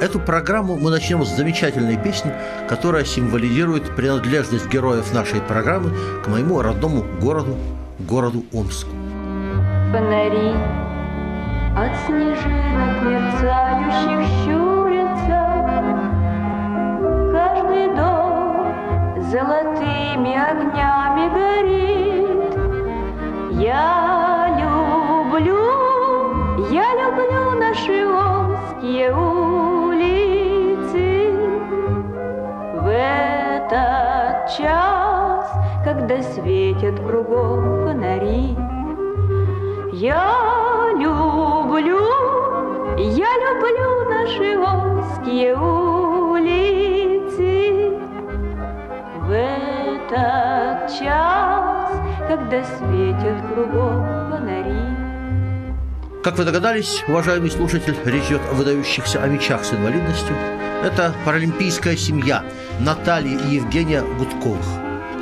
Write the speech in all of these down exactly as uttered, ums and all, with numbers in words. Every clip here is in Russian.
Эту программу мы начнем с замечательной песни, которая символизирует принадлежность героев нашей программы к моему родному городу, городу Омску. Фонари от снежинок мерцающих щурятся, каждый дом золотыми огнями горит. Я люблю, я люблю наши омские улицы. Этот час, когда светят кругом фонари, я люблю, я люблю наши омские улицы. В этот час, когда светят кругом фонари. Как вы догадались, уважаемый слушатель, речь идет о выдающихся омичах с инвалидностью. Это паралимпийская семья Натальи и Евгения Гудковых.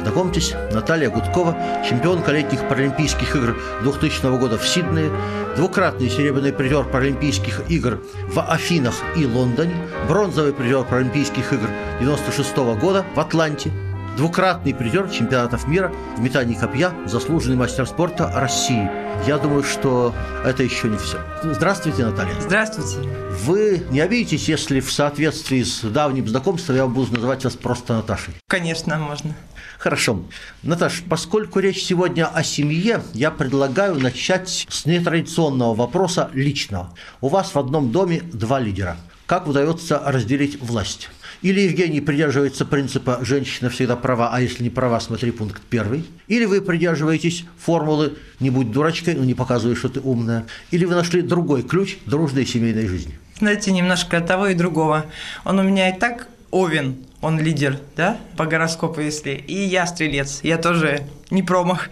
Знакомьтесь, Наталья Гудкова, чемпионка летних паралимпийских игр двухтысячного года в Сиднее, двукратный серебряный призер паралимпийских игр в Афинах и Лондоне, бронзовый призер паралимпийских игр девяносто шестого года в Атланте, двукратный призер чемпионатов мира в метании копья, заслуженный мастер спорта России. Я думаю, что это еще не все. Здравствуйте, Наталья. Здравствуйте. Вы не обидитесь, если в соответствии с давним знакомством я буду называть вас просто Наташей? Конечно, можно. Хорошо. Наташ, поскольку речь сегодня о семье, я предлагаю начать с нетрадиционного вопроса личного. У вас в одном доме два лидера. Как удается разделить власть? Или Евгений придерживается принципа «женщина всегда права, а если не права, смотри пункт первый». Или вы придерживаетесь формулы «не будь дурачкой, но не показывай, что ты умная». Или вы нашли другой ключ дружной семейной жизни. Знаете, немножко того и другого. Он у меня и так овен, он лидер, да, по гороскопу если. И я стрелец, я тоже не промах.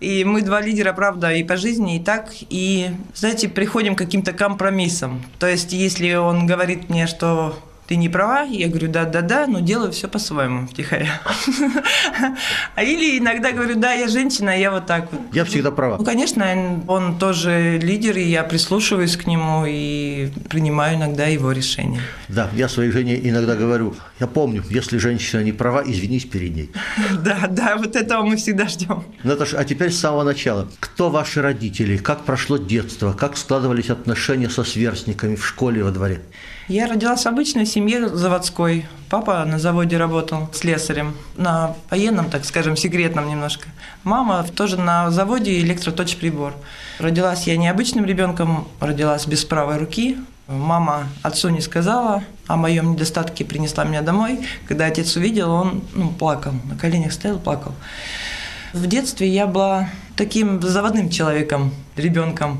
И мы два лидера, правда, и по жизни, и так. И, знаете, приходим к каким-то компромиссам. То есть, если он говорит мне, что... ты не права? Я говорю, да-да-да, но делаю все по-своему, втихаря. Или иногда говорю, да, я женщина, я вот так вот. Я всегда права. Ну, конечно, он тоже лидер, и я прислушиваюсь к нему и принимаю иногда его решения. Да, я своей жене иногда говорю, я помню, если женщина не права, извинись перед ней. Да-да, вот этого мы всегда ждем. Наташа, а теперь с самого начала. Кто ваши родители? Как прошло детство? Как складывались отношения со сверстниками в школе и во дворе? Я родилась в обычной семье заводской. Папа на заводе работал слесарем, на военном, так скажем, секретном немножко. Мама тоже на заводе электроточприбор. Родилась я необычным ребенком, родилась без правой руки. Мама отцу не сказала о моем недостатке, принесла меня домой. Когда отец увидел, он ну, плакал, на коленях стоял, плакал. В детстве я была таким заводным человеком, ребенком.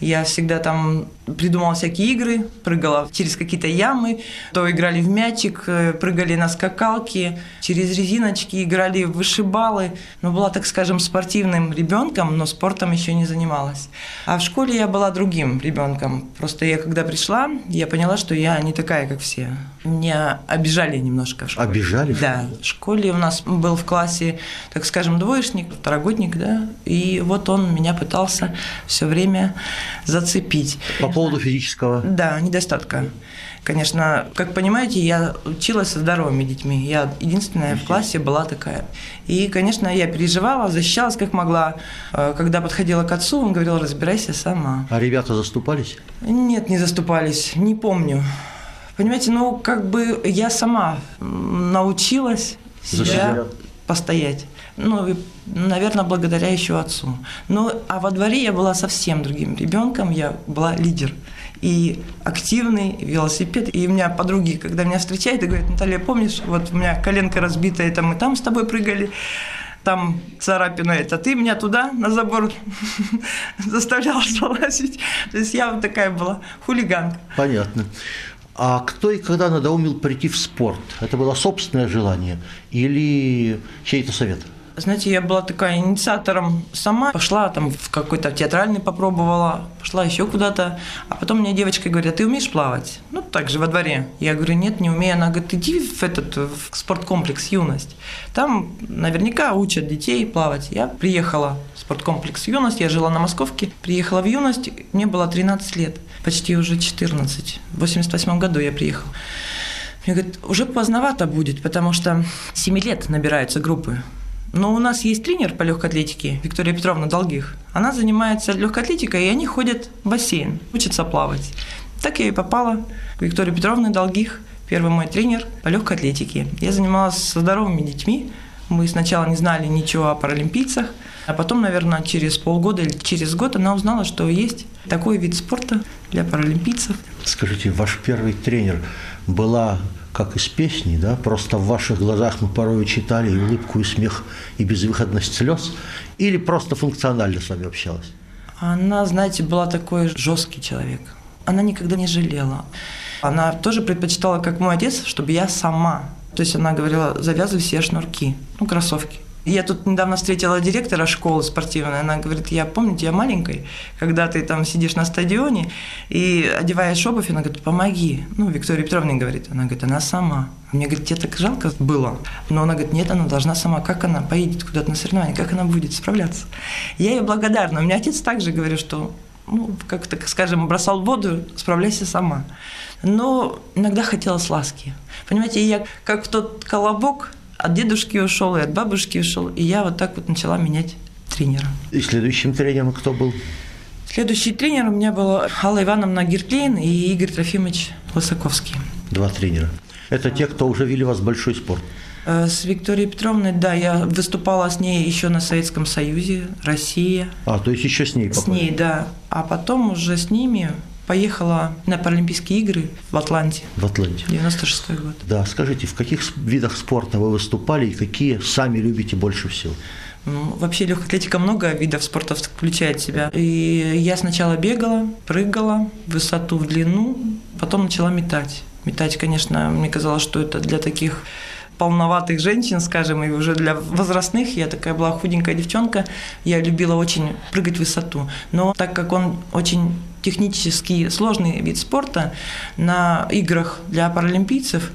Я всегда там придумала всякие игры, прыгала через какие-то ямы, то играли в мячик, прыгали на скакалке, через резиночки играли в вышибалы. Но была, так скажем, спортивным ребенком, но спортом еще не занималась. А в школе я была другим ребенком. Просто я когда пришла, я поняла, что я не такая, как все. Меня обижали немножко в школе. Обижали? Да. В школе у нас был в классе, так скажем, двоечник, второгодник, да. И вот он меня пытался все время зацепить. По поводу физического? Да, недостатка. Конечно, как понимаете, я училась со здоровыми детьми. Я единственная в классе была такая. И, конечно, я переживала, защищалась как могла. Когда подходила к отцу, он говорил, разбирайся сама. А ребята заступались? Нет, не заступались, не помню. Понимаете, ну, как бы я сама научилась себя, себя постоять. Ну, и, наверное, благодаря еще отцу. Ну, а во дворе я была совсем другим ребенком, я была лидер. И активный, и велосипед. И у меня подруги, когда меня встречают, и говорят, Наталья, помнишь, вот у меня коленка разбитая, там и там с тобой прыгали, там царапина, это ты меня туда на забор заставлял залазить. То есть я вот такая была хулиганка. Понятно. А кто и когда надоумил прийти в спорт? Это было собственное желание или чей-то совет? Знаете, я была такая инициатором сама. Пошла там в какой-то театральный попробовала, пошла еще куда-то. А потом мне девочка говорит: а ты умеешь плавать? Ну, так же во дворе. Я говорю: нет, не умею. Она говорит: иди в этот в спорткомплекс «Юность». Там наверняка учат детей плавать. Я приехала в спорткомплекс «Юность». Я жила на Московке. Приехала в «Юность». Мне было тринадцать лет. Почти уже четырнадцать. В восемьдесят восьмом году я приехала. Мне говорят: уже поздновато будет, потому что семь лет набираются группы. Но у нас есть тренер по легкой атлетике Виктория Петровна Долгих. Она занимается легкой атлетикой, и они ходят в бассейн, учатся плавать. Так я и попала к Виктории Петровне Долгих, первый мой тренер по легкой атлетике. Я занималась со здоровыми детьми. Мы сначала не знали ничего о паралимпийцах, а потом, наверное, через полгода или через год она узнала, что есть такой вид спорта для паралимпийцев. Скажите, ваш первый тренер была... как из песни, да, просто в ваших глазах мы порой читали и улыбку, и смех, и безвыходность слез, или просто функционально с вами общалась? Она, знаете, была такой жесткий человек. Она никогда не жалела. Она тоже предпочитала, как мой отец, чтобы я сама. То есть она говорила: завязывай все шнурки, ну, кроссовки. Я тут недавно встретила директора школы спортивной, она говорит: я помню тебя маленькой, когда ты там сидишь на стадионе и одеваешь обувь, она говорит: помоги. Ну, Виктория Петровна говорит, она говорит: она сама. Мне говорит: тебе так жалко было. Но она говорит: нет, она должна сама. Как она поедет куда-то на соревнования, как она будет справляться? Я ей благодарна. У меня отец также говорил, что, ну, как, так скажем, бросал в воду, справляйся сама. Но иногда хотелось ласки. Понимаете, я как в тот колобок, от дедушки ушел, и от бабушки ушел, и я вот так вот начала менять тренера. И следующим тренером кто был? Следующий тренер у меня был Алла Ивановна Гертлин и Игорь Трофимович Лосаковский. Два тренера. Это те, кто уже вели вас в большой спорт? С Викторией Петровной, да, я выступала с ней еще на Советском Союзе, Россия. А, то есть еще с ней попали? С ней, да. А потом уже с ними... Поехала на Паралимпийские игры в Атланте. В Атланте. девяносто шестой год. Да, скажите, в каких видах спорта вы выступали и какие сами любите больше всего? Ну, вообще легкая атлетика много видов спорта включает в себя. И я сначала бегала, прыгала, высоту в длину, потом начала метать. Метать, конечно, мне казалось, что это для таких полноватых женщин, скажем, и уже для возрастных. Я такая была худенькая девчонка, я любила очень прыгать в высоту. Но так как он очень технически сложный вид спорта, на играх для паралимпийцев,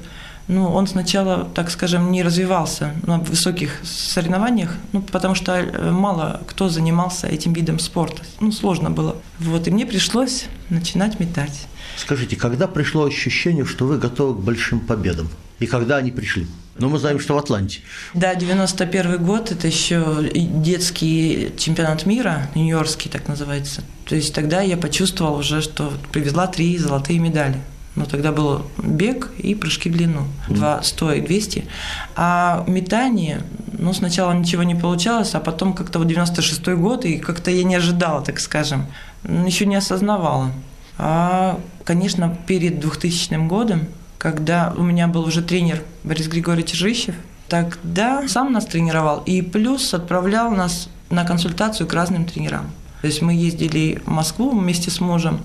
ну, он сначала, так скажем, не развивался на высоких соревнованиях, ну, потому что мало кто занимался этим видом спорта. Ну, сложно было. Вот, и мне пришлось начинать метать. Скажите, когда пришло ощущение, что вы готовы к большим победам? И когда они пришли? Но мы знаем, что в Атланте. Да, девяносто первый год, это еще детский чемпионат мира, нью-йоркский так называется. То есть тогда я почувствовала уже, что привезла три золотые медали. Но тогда был бег и прыжки в длину, два сто и двести. А метание, ну, сначала ничего не получалось, а потом как-то в девяносто шестой год, и как-то я не ожидала, так скажем, еще не осознавала. А, конечно, перед двухтысячным годом, когда у меня был уже тренер Борис Григорьевич Жищев, тогда сам нас тренировал и плюс отправлял нас на консультацию к разным тренерам. То есть мы ездили в Москву вместе с мужем,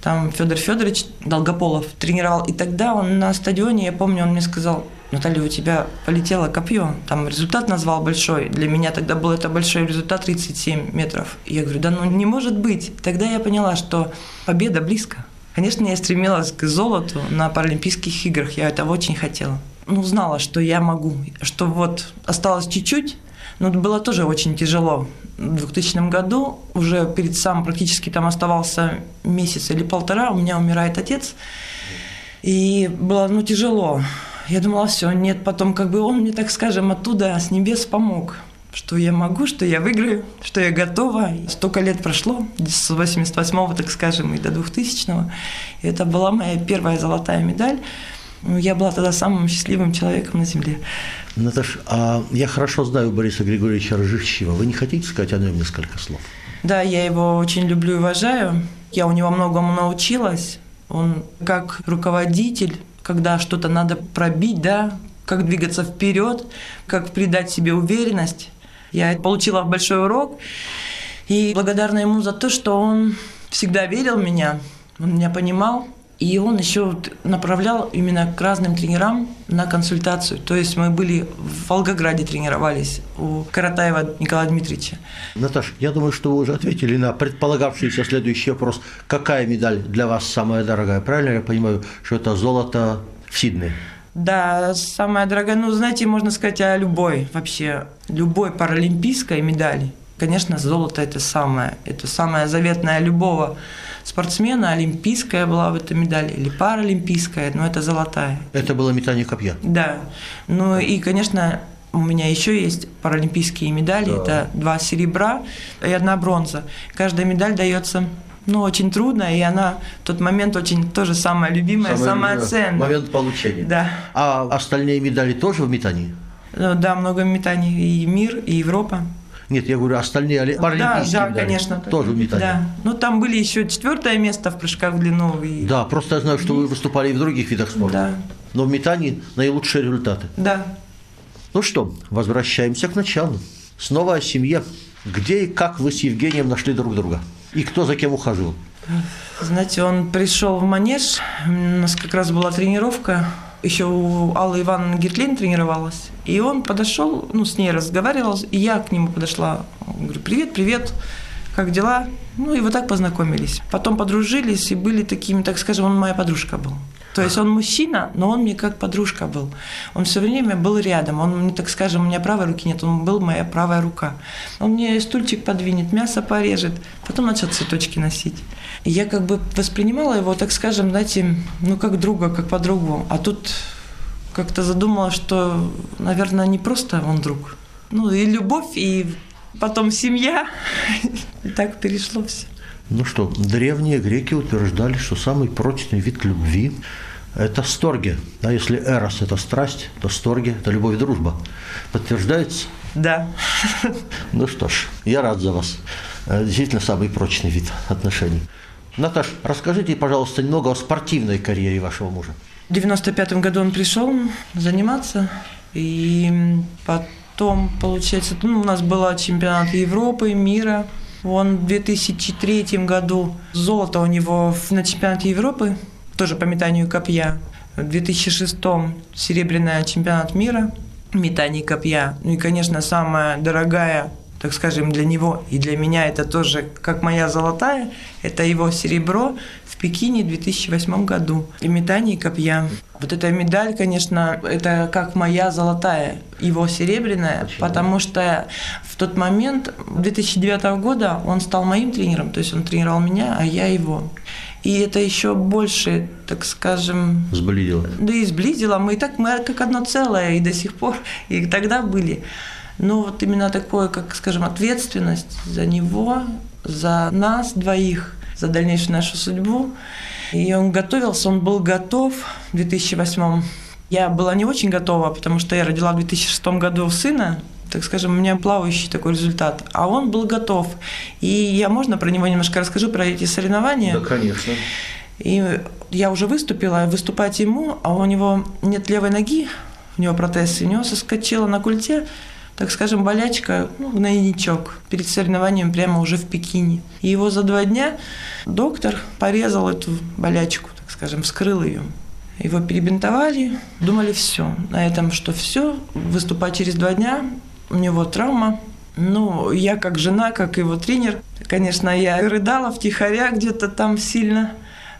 там Федор Федорович Долгополов тренировал, и тогда он на стадионе, я помню, он мне сказал: Наталья, у тебя полетело копье, там результат назвал большой, для меня тогда был это большой результат, тридцать семь метров. Я говорю: да ну не может быть. Тогда я поняла, что победа близко. Конечно, я стремилась к золоту на Паралимпийских играх, я этого очень хотела. Ну, знала, что я могу, что вот осталось чуть-чуть, но было тоже очень тяжело. В двухтысячном году, уже перед самым, практически там оставался месяц или полтора, у меня умирает отец, и было, ну, тяжело. Я думала, все, нет, потом как бы он мне, так скажем, оттуда, с небес помог. Что я могу, что я выиграю, что я готова. Столько лет прошло, с восемьдесят восьмого, так скажем, и до двухтысячного. И это была моя первая золотая медаль. Я была тогда самым счастливым человеком на земле. Наташа, а я хорошо знаю Бориса Григорьевича Жищева. Вы не хотите сказать о нем несколько слов? Да, я его очень люблю и уважаю. Я у него многому научилась. Он как руководитель, когда что-то надо пробить, да, как двигаться вперед, как придать себе уверенность. Я получила большой урок и благодарна ему за то, что он всегда верил в меня, он меня понимал, И он еще направлял именно к разным тренерам на консультацию. То есть мы были в Волгограде, тренировались у Каратаева Николая Дмитриевича. Наташа, я думаю, что вы уже ответили на предполагавшийся следующий вопрос. Какая медаль для вас самая дорогая? Правильно я понимаю, что это золото в Сиднее? Да, самая дорогая, ну, знаете, можно сказать о любой вообще, любой паралимпийской медали. Конечно, золото – это самое, это самое заветное любого спортсмена. Олимпийская была в этой медали или паралимпийская, но это золотая. Это было метание копья? Да. Ну и, конечно, у меня еще есть паралимпийские медали. Да. Это два серебра и одна бронза. Каждая медаль дается, ну, очень трудно, и она в тот момент очень тоже самая любимая, самая, самая ценная. Момент получения. Да. А остальные медали тоже в метании? Да, много метаний. И мир, и Европа. Нет, я говорю, остальные паралимпийские да, да, конечно, тоже в метании. Да. Ну, там были еще четвертое место в прыжках в длину. И... Да, просто я знаю, что вы выступали и в других видах спорта. Да. Но в метании наилучшие результаты. Да. Ну что, возвращаемся к началу. Снова о семье. Где и как вы с Евгением нашли друг друга? И кто за кем ухаживал? Знаете, он пришел в манеж. У нас как раз была тренировка. Еще у Аллы Ивановны Гертлин тренировалась. И он подошел, ну, с ней разговаривал, и я к нему подошла. Говорю, привет, привет, как дела? Ну, и вот так познакомились. Потом подружились и были такими, так скажем, он моя подружка был. То есть он мужчина, но он мне как подружка был. Он все время был рядом. Он, так скажем, у меня правой руки нет, он был моя правая рука. Он мне стульчик подвинет, мясо порежет, потом начал цветочки носить. И я как бы воспринимала его, так скажем, знаете, ну как друга, как подругу. А тут как-то задумала, что, наверное, не просто он друг. Ну и любовь, и потом семья. И так перешло все. Ну что, древние греки утверждали, что самый прочный вид любви – это сторге. А если эрос – это страсть, то сторге – это любовь и дружба. Подтверждается? Да. Ну что ж, я рад за вас. Действительно, самый прочный вид отношений. Наташ, расскажите, пожалуйста, немного о спортивной карьере вашего мужа. В девяносто пятом году он пришел заниматься, и потом, получается, ну, у нас был чемпионат Европы, мира. Он в две тысячи третьем году золото у него на чемпионате Европы, тоже по метанию копья. В две тысячи шестом серебряный чемпионат мира, метание копья. Ну и, конечно, самая дорогая, так скажем, для него и для меня, это тоже как моя золотая, это его серебро в Пекине в две тысячи восьмом году. И метание копья. Вот эта медаль, конечно, это как моя золотая, его серебряная, Очень потому что в тот момент, две тысячи девятого года, он стал моим тренером, то есть он тренировал меня, а я его. И это еще больше, так скажем... Сблизило. Да и сблизило. Мы и так, мы как одно целое, и до сих пор, и тогда были. Но вот именно такое, как, скажем, ответственность за него, за нас двоих, за дальнейшую нашу судьбу. И он готовился, он был готов в две тысячи восьмом. Я была не очень готова, потому что я родила в две тысячи шестом году сына, так скажем, у меня плавающий такой результат. А он был готов. И я, можно про него немножко расскажу, про эти соревнования? Да, конечно. И я уже выступила, выступать ему, а у него нет левой ноги, у него протез, и у него соскочила на культе, так скажем, болячка, ну, гнойничок, перед соревнованием прямо уже в Пекине. И его за два дня доктор порезал эту болячку, так скажем, вскрыл ее. Его перебинтовали, думали, все, на этом, что все, выступать через два дня, у него травма. Ну, я как жена, как его тренер, конечно, я рыдала втихаря где-то там сильно,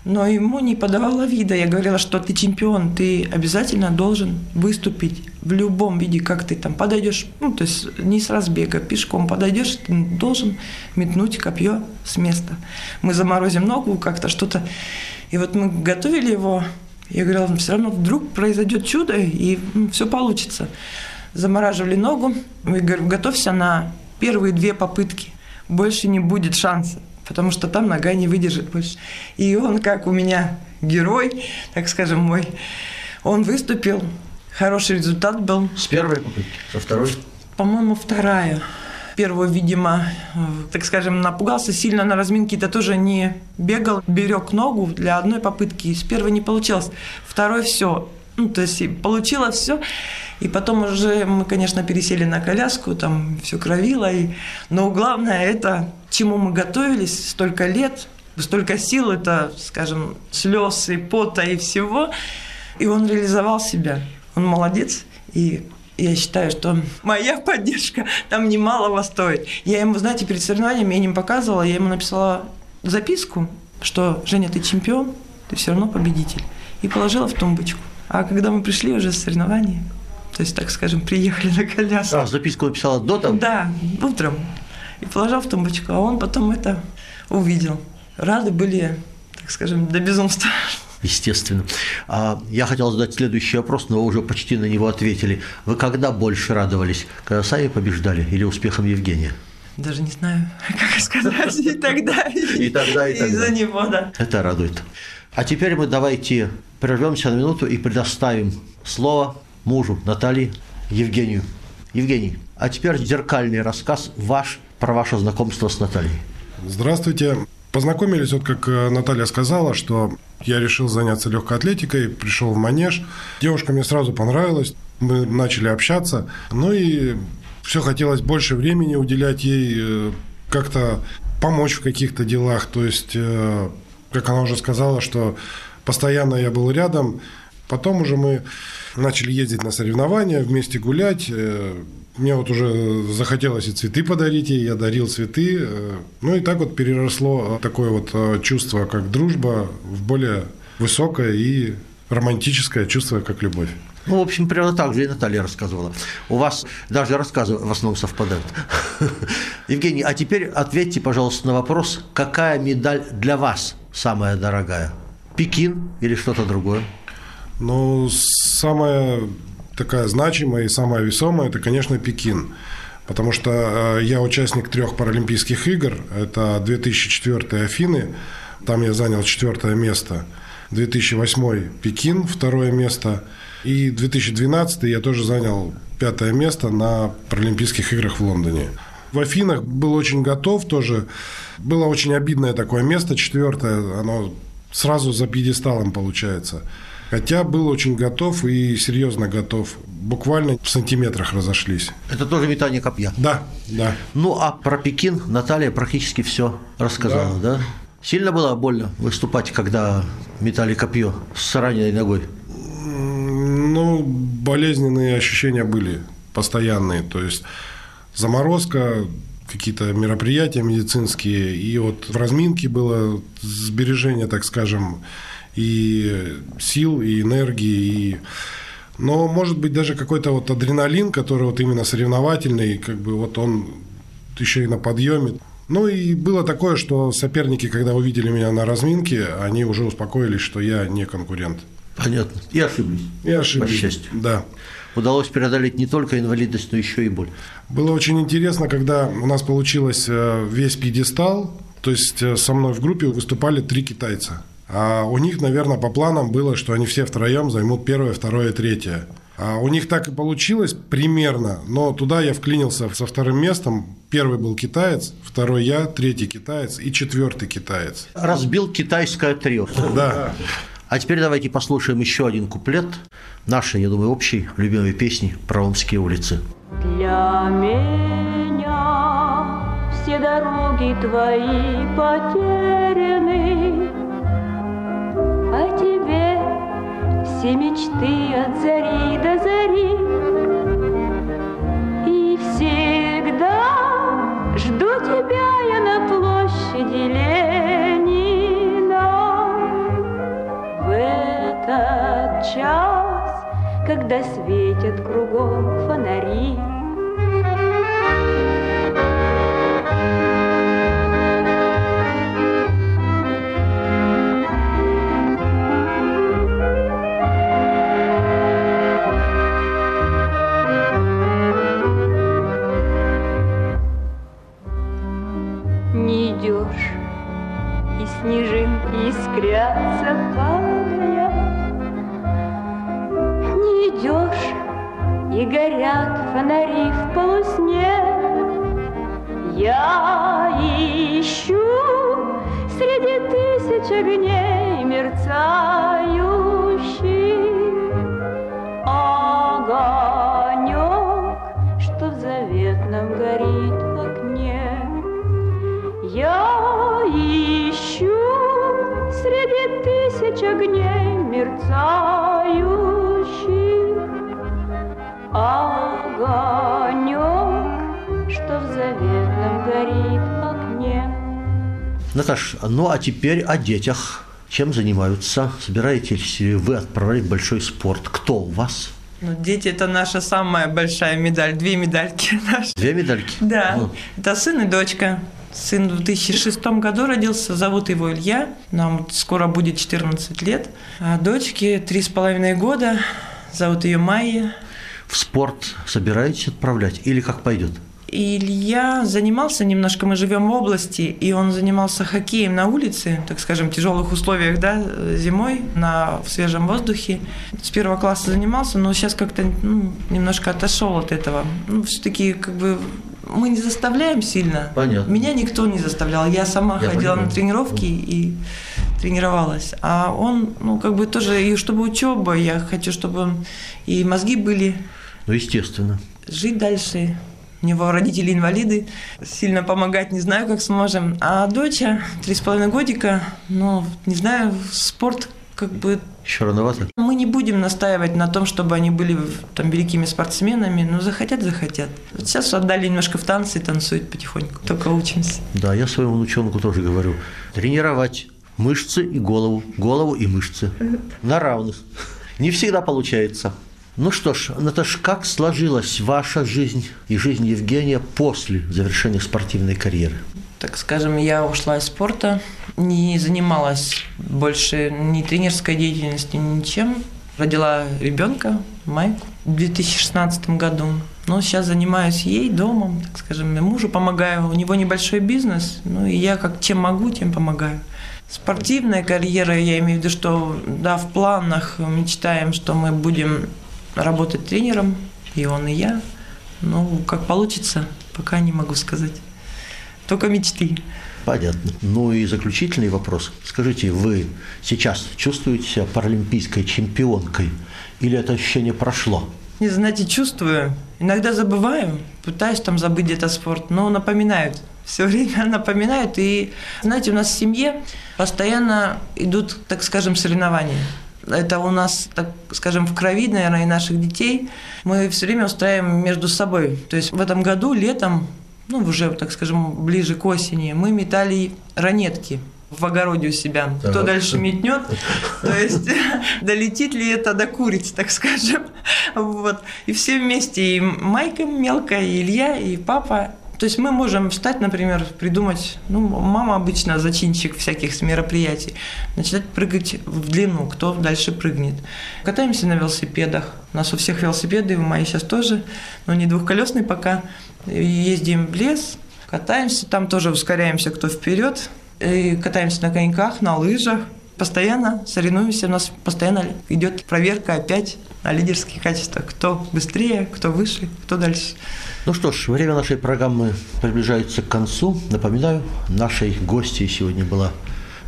но ему не подавала вида. Я говорила, что ты чемпион, ты обязательно должен выступить в любом виде, как ты там подойдешь, ну, то есть не с разбега, пешком подойдешь, ты должен метнуть копье с места. Мы заморозим ногу, как-то что-то. И вот мы готовили его, я говорила, все равно вдруг произойдет чудо, и все получится. Замораживали ногу, и говорю, готовься на первые две попытки, больше не будет шанса, потому что там нога не выдержит больше. И он, как у меня герой, так скажем, мой, он выступил, хороший результат был. С первой попытки, со второй? По-моему, вторая. Первую, видимо, так скажем, напугался сильно на разминке, это тоже не бегал, берег ногу для одной попытки, с первой не получилось, второй все. Ну, то есть получила все, и потом уже мы, конечно, пересели на коляску, там все кровило. И... Но главное это, чему мы готовились столько лет, столько сил, это, скажем, слез и пота и всего. И он реализовал себя. Он молодец. И я считаю, что моя поддержка там немалого стоит. Я ему, знаете, перед соревнованиями я не показывала, я ему написала записку, что «Женя, ты чемпион, ты все равно победитель». И положила в тумбочку. А когда мы пришли уже с соревнований, то есть, так скажем, приехали на коляску. А записку написала до того? Да, утром. И положила в тумбочку, а он потом это увидел. Рады были, так скажем, до безумства. Естественно. Я хотел задать следующий вопрос, но вы уже почти на него ответили. Вы когда больше радовались? Когда сами побеждали или успехом Евгения? Даже не знаю, как сказать. И тогда, и тогда, и за него, да. Это радует. А теперь мы давайте прервемся на минуту и предоставим слово мужу Натальи, Евгению. Евгений, а теперь зеркальный рассказ ваш про ваше знакомство с Натальей. Здравствуйте. Познакомились, вот как Наталья сказала, что я решил заняться легкой атлетикой, пришел в манеж. Девушка мне сразу понравилась, мы начали общаться. Ну и все хотелось больше времени уделять ей, как-то помочь в каких-то делах. То есть, как она уже сказала, что постоянно я был рядом. Потом уже мы начали ездить на соревнования, вместе гулять. Мне вот уже захотелось и цветы подарить ей, я дарил цветы. Ну и так вот переросло такое вот чувство, как дружба, в более высокое и романтическое чувство, как любовь. Ну, в общем, примерно так же и Наталья рассказывала. У вас даже рассказы в основном совпадают. Евгений, а теперь ответьте, пожалуйста, на вопрос, какая медаль для вас самая дорогая? Пекин или что-то другое? Ну, самая... такая значимая и самая весомая – это, конечно, Пекин. Потому что я участник трех паралимпийских игр. Это две тысячи четвёртый Афины, там я занял четвертое место. две тысячи восьмой Пекин, второе место. И две тысячи двенадцатый я тоже занял пятое место на паралимпийских играх в Лондоне. В Афинах был очень готов тоже. Было очень обидное такое место, четвертое. Оно сразу за пьедесталом получается. Хотя был очень готов и серьезно готов. Буквально в сантиметрах разошлись. Это тоже метание копья? Да, да. Ну, а про Пекин Наталья практически все рассказала, да? да? Сильно было больно выступать, когда метали копье с раненой ногой? Ну, болезненные ощущения были постоянные. То есть, заморозка, какие-то мероприятия медицинские. И вот в разминке было сбережение, так скажем, и сил, и энергии, и... но, может быть, даже какой-то вот адреналин, который вот именно соревновательный, как бы вот он еще и на подъеме. Ну и было такое, что соперники, когда увидели меня на разминке, они уже успокоились, что я не конкурент. Понятно. И ошиблись. И ошиблись. По счастью. Да. Удалось преодолеть не только инвалидность, но еще и боль. Было очень интересно, когда у нас получилось весь пьедестал, то есть со мной в группе выступали три китайца. А у них, наверное, по планам было, что они все втроем займут первое, второе, третье. А у них так и получилось примерно, но туда я вклинился со вторым местом. Первый был китаец, второй я, третий китаец и четвертый китаец. Разбил китайское трио. Да. А теперь давайте послушаем еще один куплет нашей, я думаю, общей любимой песни про омские улицы. Для меня все дороги твои потеряны. О тебе все мечты от зари до зари. И всегда жду тебя я на площади Ленина. В этот час, когда светят кругом фонари. И снежинки искрятся, падая. Не идешь, и горят фонари в полусне. Я ищу среди тысяч огней мерцающий огонек, что в заветном горит в окне. Я ищу сияющий огонек, что в заветном горит огне. Наташ, ну а теперь о детях. Чем занимаются? Собираетесь ли вы отправлять большой спорт? Кто у вас? Ну, дети – это наша самая большая медаль. Две медальки наши. Две медальки? Да. Ну. Это сын и дочка. Сын в две тысячи шестом году родился, зовут его Илья. Нам скоро будет четырнадцать лет. А дочке три с половиной года, зовут ее Майя. В спорт собираетесь отправлять или как пойдет? Илья занимался немножко, мы живем в области, и он занимался хоккеем на улице, так скажем, в тяжелых условиях, да, зимой, на, в свежем воздухе. С первого класса занимался, но сейчас как-то ну, немножко отошел от этого. Ну, все-таки как бы мы не заставляем сильно. Понятно. Меня никто не заставлял, я сама я ходила понимаю. на тренировки и тренировалась. А он, ну, как бы тоже, и чтобы учеба, я хочу, чтобы он, и мозги были. Ну, естественно. Жить дальше. У него родители инвалиды, сильно помогать не знаю, как сможем. А доча три с половиной годика, ну, не знаю, спорт как бы... Еще рановато. Мы не будем настаивать на том, чтобы они были там великими спортсменами, но захотят, захотят. Вот сейчас отдали немножко в танцы, танцуют потихоньку, только учимся. Да, я своему ученику тоже говорю, тренировать мышцы и голову, голову и мышцы на равных. Не всегда получается. Ну что ж, Наташа, как сложилась ваша жизнь и жизнь Евгения после завершения спортивной карьеры? Так скажем, я ушла из спорта, не занималась больше ни тренерской деятельностью, ничем. Родила ребенка, Майку, в две тысячи шестнадцатом году. Но сейчас занимаюсь ей, домом, так скажем, и мужу помогаю. У него небольшой бизнес, ну и я как чем могу, тем помогаю. Спортивная карьера, я имею в виду, что да, в планах мечтаем, что мы будем... работать тренером, и он, и я. Ну, как получится, пока не могу сказать. Только мечты. Понятно. Ну и заключительный вопрос. Скажите, вы сейчас чувствуете себя паралимпийской чемпионкой? Или это ощущение прошло? Не, знаете, чувствую. Иногда забываю. Пытаюсь там забыть где-то спорт, но напоминают. Все время напоминают. И, знаете, у нас в семье постоянно идут, так скажем, соревнования. Это у нас, так скажем, в крови, наверное, и наших детей. Мы все время устраиваем между собой. То есть в этом году, летом, ну уже, так скажем, ближе к осени, мы метали ранетки в огороде у себя. Да. Кто дальше метнет, то есть долетит ли это до куриц, так скажем. Вот. И все вместе, и Майка мелкая, и Илья, и папа. То есть мы можем встать, например, придумать, ну, мама обычно зачинщик всяких мероприятий, начинать прыгать в длину, кто дальше прыгнет. Катаемся на велосипедах, у нас у всех велосипеды, у моей сейчас тоже, но не двухколесный пока. Ездим в лес, катаемся, там тоже ускоряемся, кто вперед, и катаемся на коньках, на лыжах. Постоянно соревнуемся, у нас постоянно идет проверка опять на лидерские качества. Кто быстрее, кто выше, кто дальше. Ну что ж, время нашей программы приближается к концу. Напоминаю, нашей гостьей сегодня была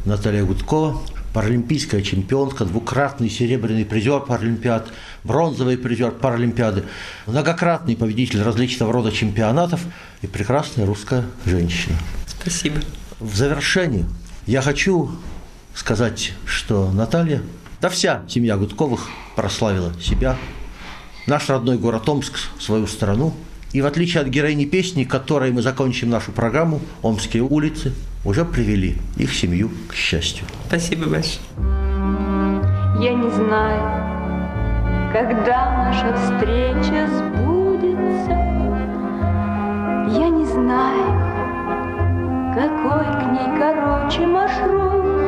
Наталья Гудкова, паралимпийская чемпионка, двукратный серебряный призер паралимпиад, бронзовый призер паралимпиады, многократный победитель различного рода чемпионатов и прекрасная русская женщина. Спасибо. В завершении я хочу... сказать, что Наталья, да вся семья Гудковых прославила себя, наш родной город Омск, свою страну. И в отличие от героини песни, которой мы закончим нашу программу, омские улицы уже привели их семью к счастью. Спасибо большое. Я не знаю, когда наша встреча сбудется. Я не знаю, какой к ней короче маршрут.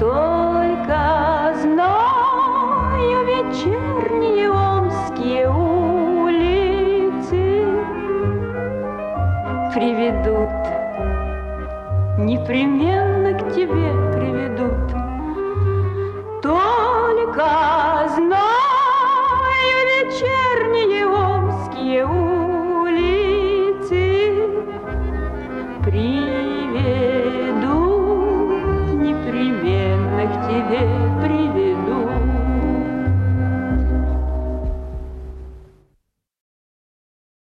Только знаю вечерние омские улицы приведут непременно к тебе.